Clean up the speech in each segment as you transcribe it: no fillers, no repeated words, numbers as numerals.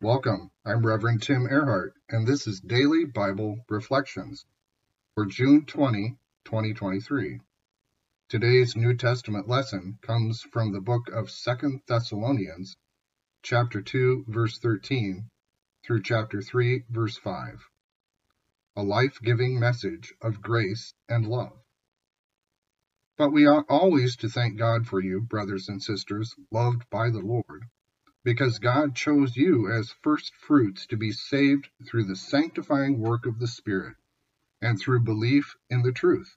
Welcome, I'm Reverend Tim Earhart, and this is Daily Bible Reflections for June 20, 2023. Today's New Testament lesson comes from the book of 2 Thessalonians, chapter 2, verse 13, through chapter 3, verse 5. A life-giving message of grace and love. But we ought always to thank God for you, brothers and sisters, loved by the Lord, because God chose you as first fruits to be saved through the sanctifying work of the Spirit and through belief in the truth.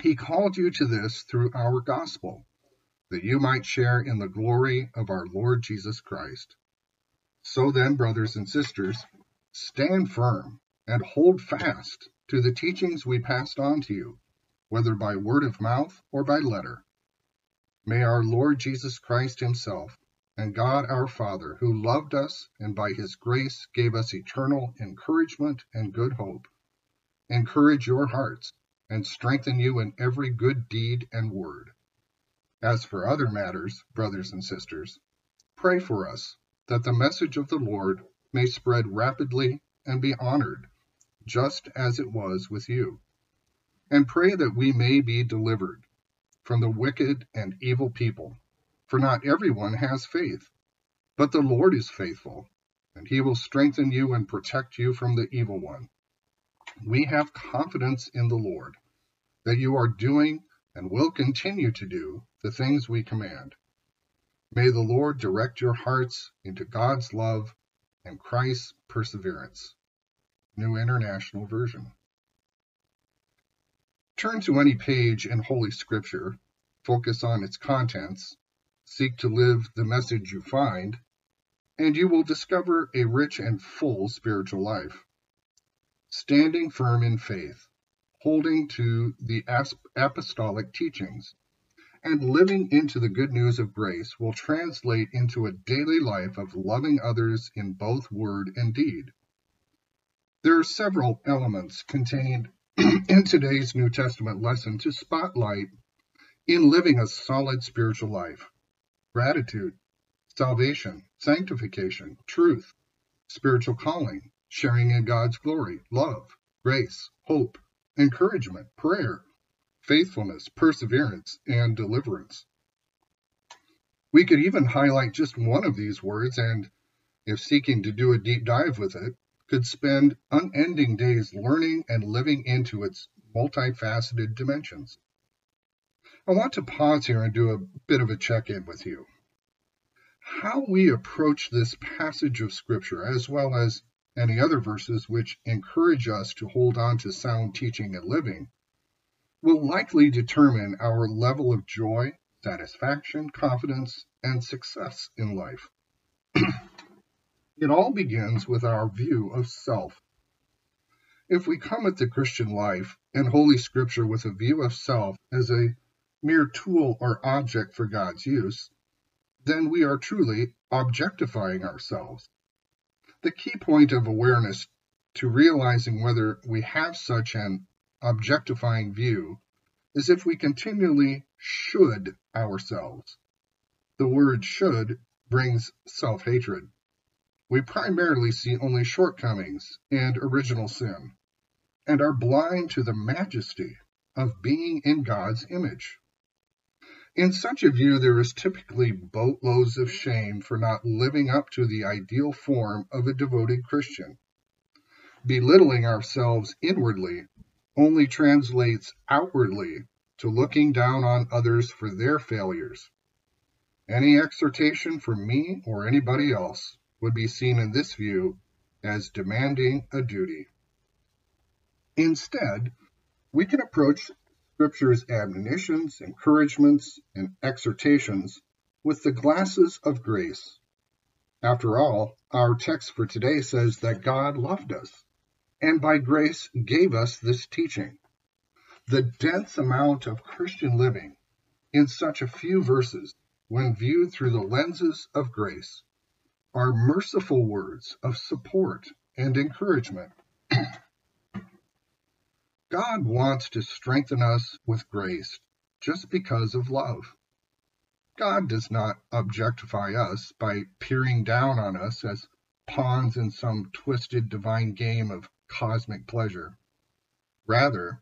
He called you to this through our gospel, that you might share in the glory of our Lord Jesus Christ. So then, brothers and sisters, stand firm and hold fast to the teachings we passed on to you, whether by word of mouth or by letter. May our Lord Jesus Christ himself and God our Father, who loved us and by his grace gave us eternal encouragement and good hope, encourage your hearts and strengthen you in every good deed and word. As for other matters, brothers and sisters, pray for us that the message of the Lord may spread rapidly and be honored, just as it was with you. And pray that we may be delivered from the wicked and evil people, for not everyone has faith. But the Lord is faithful, and he will strengthen you and protect you from the evil one. We have confidence in the Lord that you are doing and will continue to do the things we command. May the Lord direct your hearts into God's love and Christ's perseverance. New International Version. Turn to any page in Holy Scripture, focus on its contents, seek to live the message you find, and you will discover a rich and full spiritual life. Standing firm in faith, holding to the apostolic teachings, and living into the good news of grace will translate into a daily life of loving others in both word and deed. There are several elements contained in today's New Testament lesson to spotlight in living a solid spiritual life: gratitude, salvation, sanctification, truth, spiritual calling, sharing in God's glory, love, grace, hope, encouragement, prayer, faithfulness, perseverance, and deliverance. We could even highlight just one of these words and, if seeking to do a deep dive with it, could spend unending days learning and living into its multifaceted dimensions. I want to pause here and do a bit of a check-in with you. How we approach this passage of Scripture, as well as any other verses which encourage us to hold on to sound teaching and living, will likely determine our level of joy, satisfaction, confidence, and success in life. It all begins with our view of self. If we come at the Christian life and Holy Scripture with a view of self as a mere tool or object for God's use, then we are truly objectifying ourselves. The key point of awareness to realizing whether we have such an objectifying view is if we continually should ourselves. The word should brings self-hatred. We primarily see only shortcomings and original sin, and are blind to the majesty of being in God's image. In such a view, there is typically boatloads of shame for not living up to the ideal form of a devoted Christian. Belittling ourselves inwardly only translates outwardly to looking down on others for their failures. Any exhortation from me or anybody else would be seen in this view as demanding a duty. Instead, we can approach Scripture's admonitions, encouragements, and exhortations with the glasses of grace. After all, our text for today says that God loved us, and by grace gave us this teaching. The dense amount of Christian living in such a few verses, when viewed through the lenses of grace, are merciful words of support and encouragement. God wants to strengthen us with grace just because of love. God does not objectify us by peering down on us as pawns in some twisted divine game of cosmic pleasure. Rather,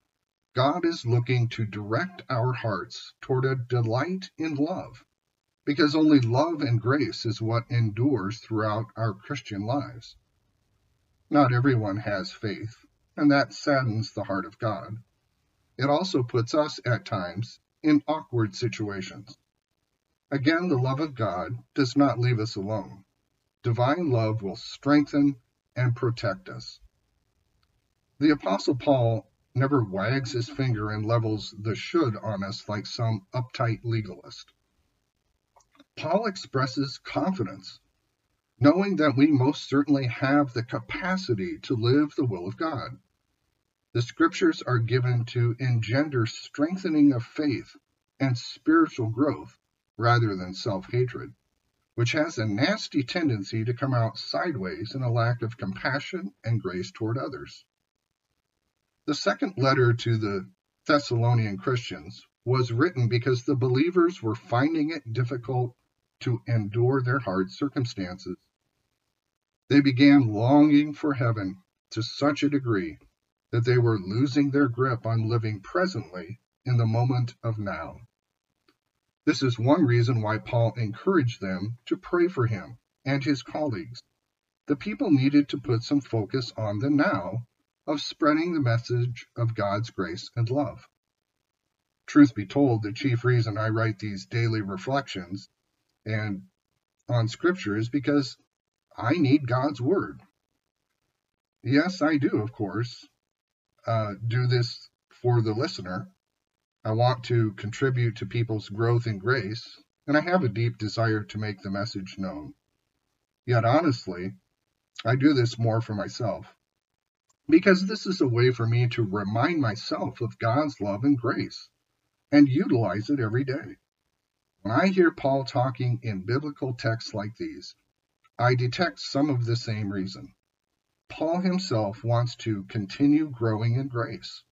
God is looking to direct our hearts toward a delight in love, because only love and grace is what endures throughout our Christian lives. Not everyone has faith, and that saddens the heart of God. It also puts us, at times, in awkward situations. Again, the love of God does not leave us alone. Divine love will strengthen and protect us. The Apostle Paul never wags his finger and levels the should on us like some uptight legalist. Paul expresses confidence, knowing that we most certainly have the capacity to live the will of God. The Scriptures are given to engender strengthening of faith and spiritual growth rather than self-hatred, which has a nasty tendency to come out sideways in a lack of compassion and grace toward others. The second letter to the Thessalonian Christians was written because the believers were finding it difficult to endure their hard circumstances. They began longing for heaven to such a degree that they were losing their grip on living presently in the moment of now. This is one reason why Paul encouraged them to pray for him and his colleagues. The people needed to put some focus on the now of spreading the message of God's grace and love. Truth be told, the chief reason I write these daily reflections and on Scripture is because I need God's Word. Yes, I do, of course. Do this for the listener. I want to contribute to people's growth in grace, and I have a deep desire to make the message known. Yet honestly, I do this more for myself, because this is a way for me to remind myself of God's love and grace, and utilize it every day. When I hear Paul talking in biblical texts like these, I detect some of the same reason. Paul himself wants to continue growing in grace,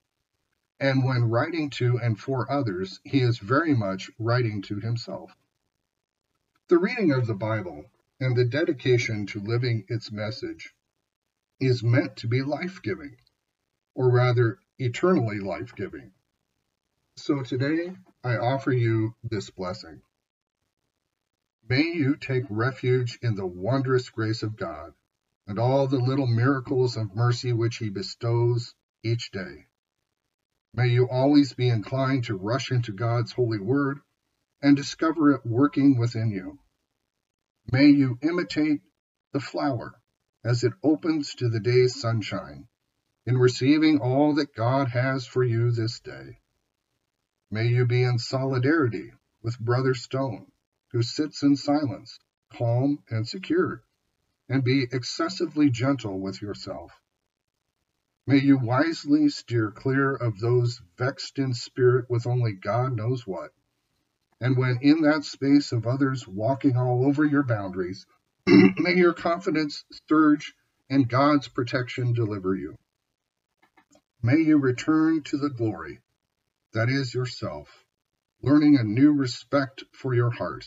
and when writing to and for others, he is very much writing to himself. The reading of the Bible and the dedication to living its message is meant to be life-giving, or rather, eternally life-giving. So today, I offer you this blessing. May you take refuge in the wondrous grace of God and all the little miracles of mercy which He bestows each day. May you always be inclined to rush into God's holy word and discover it working within you. May you imitate the flower as it opens to the day's sunshine in receiving all that God has for you this day. May you be in solidarity with Brother Stone, who sits in silence, calm and secure, and be excessively gentle with yourself. May you wisely steer clear of those vexed in spirit with only God knows what, and when in that space of others walking all over your boundaries, may your confidence surge and God's protection deliver you. May you return to the glory that is yourself, learning a new respect for your heart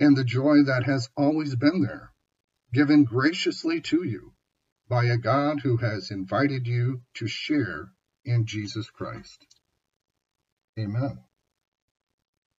and the joy that has always been there, given graciously to you by a God who has invited you to share in Jesus Christ. Amen.